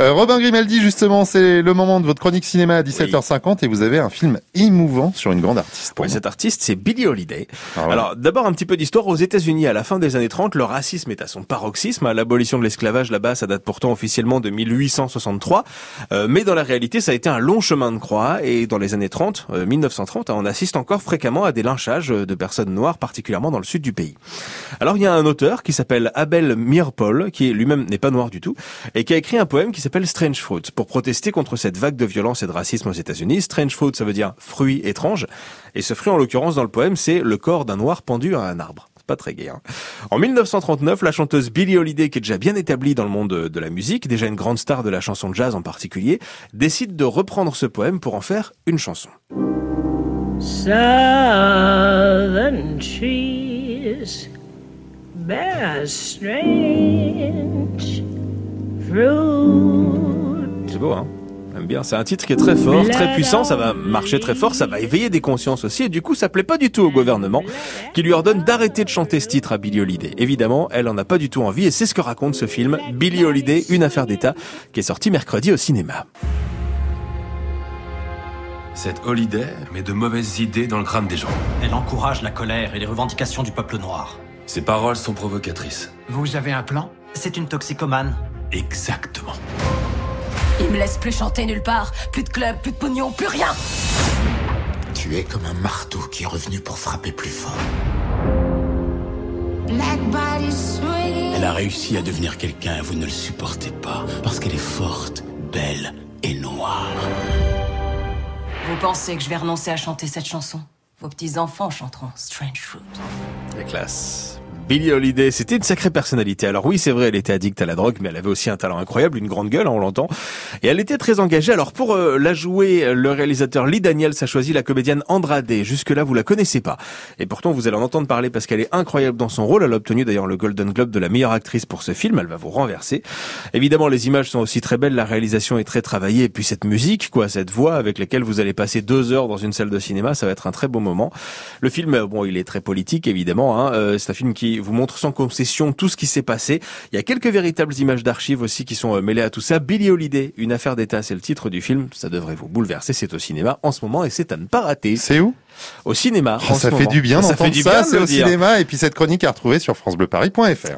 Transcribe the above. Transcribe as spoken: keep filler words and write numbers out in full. Euh, Robin Grimaldi, justement, c'est le moment de votre chronique cinéma à dix-sept heures cinquante oui. et vous avez un film émouvant sur une grande artiste. Oui, cette artiste, c'est Billie Holiday. Ah ouais. Alors, d'abord, un petit peu d'histoire. Aux États-Unis à la fin des années trente, le racisme est à son paroxysme. L'abolition de l'esclavage là-bas, ça date pourtant officiellement de mille huit cent soixante-trois. Euh, mais dans la réalité, ça a été un long chemin de croix. Et dans les années trente, euh, mille neuf cent trente, on assiste encore fréquemment à des lynchages de personnes noires, particulièrement dans le sud du pays. Alors, il y a un auteur qui s'appelle Abel Meeropol, qui lui-même n'est pas noir du tout, et qui a écrit un poème qui s'appelle Strange Fruit, pour protester contre cette vague de violence et de racisme aux États-Unis. Strange Fruit, ça veut dire fruit étrange. Et ce fruit, en l'occurrence, dans le poème, c'est le corps d'un noir pendu à un arbre. Pas très gai, hein. En mille neuf cent trente-neuf, la chanteuse Billie Holiday, qui est déjà bien établie dans le monde de, de la musique, déjà une grande star de la chanson de jazz en particulier, décide de reprendre ce poème pour en faire une chanson. Southern trees bear strange fruit. C'est beau, hein? J'aime bien, c'est un titre qui est très fort, très puissant, ça va marcher très fort, ça va éveiller des consciences aussi, et du coup ça plaît pas du tout au gouvernement, qui lui ordonne d'arrêter de chanter ce titre à Billie Holiday. Évidemment, elle en a pas du tout envie, et c'est ce que raconte ce film, Billie Holiday, une affaire d'État, qui est sorti mercredi au cinéma. Cette Holiday met de mauvaises idées dans le crâne des gens. Elle encourage la colère et les revendications du peuple noir. Ses paroles sont provocatrices. Vous avez un plan? C'est une toxicomane. Exactement. Il me laisse plus chanter nulle part, plus de club, plus de pognon, plus rien. Tu es comme un marteau qui est revenu pour frapper plus fort. Elle a réussi à devenir quelqu'un et vous ne le supportez pas, parce qu'elle est forte, belle et noire. Vous pensez que je vais renoncer à chanter cette chanson? Vos petits-enfants chanteront Strange Fruit. La classe. Billie Holiday, c'était une sacrée personnalité. Alors oui, c'est vrai, elle était addicte à la drogue, mais elle avait aussi un talent incroyable, une grande gueule, on l'entend. Et elle était très engagée. Alors pour euh, la jouer, le réalisateur Lee Daniels a choisi la comédienne Andra Day. Jusque-là, vous la connaissez pas. Et pourtant, vous allez en entendre parler parce qu'elle est incroyable dans son rôle. Elle a obtenu d'ailleurs le Golden Globe de la meilleure actrice pour ce film. Elle va vous renverser. Évidemment, les images sont aussi très belles, la réalisation est très travaillée. Et puis cette musique, quoi, cette voix avec laquelle vous allez passer deux heures dans une salle de cinéma, ça va être un très beau moment. Le film, bon, il est très politique, évidemment, hein. Euh, c'est un film qui vous montre sans concession tout ce qui s'est passé. Il y a quelques véritables images d'archives aussi qui sont mêlées à tout ça. Billie Holiday, une affaire d'État, c'est le titre du film. Ça devrait vous bouleverser. C'est au cinéma en ce moment et c'est à ne pas rater. C'est où ? Au cinéma. Oh, en ça ce fait moment. Du bien d'entendre ça, ça c'est au dire. Cinéma. Et puis cette chronique à retrouver sur francebleuparis point fr.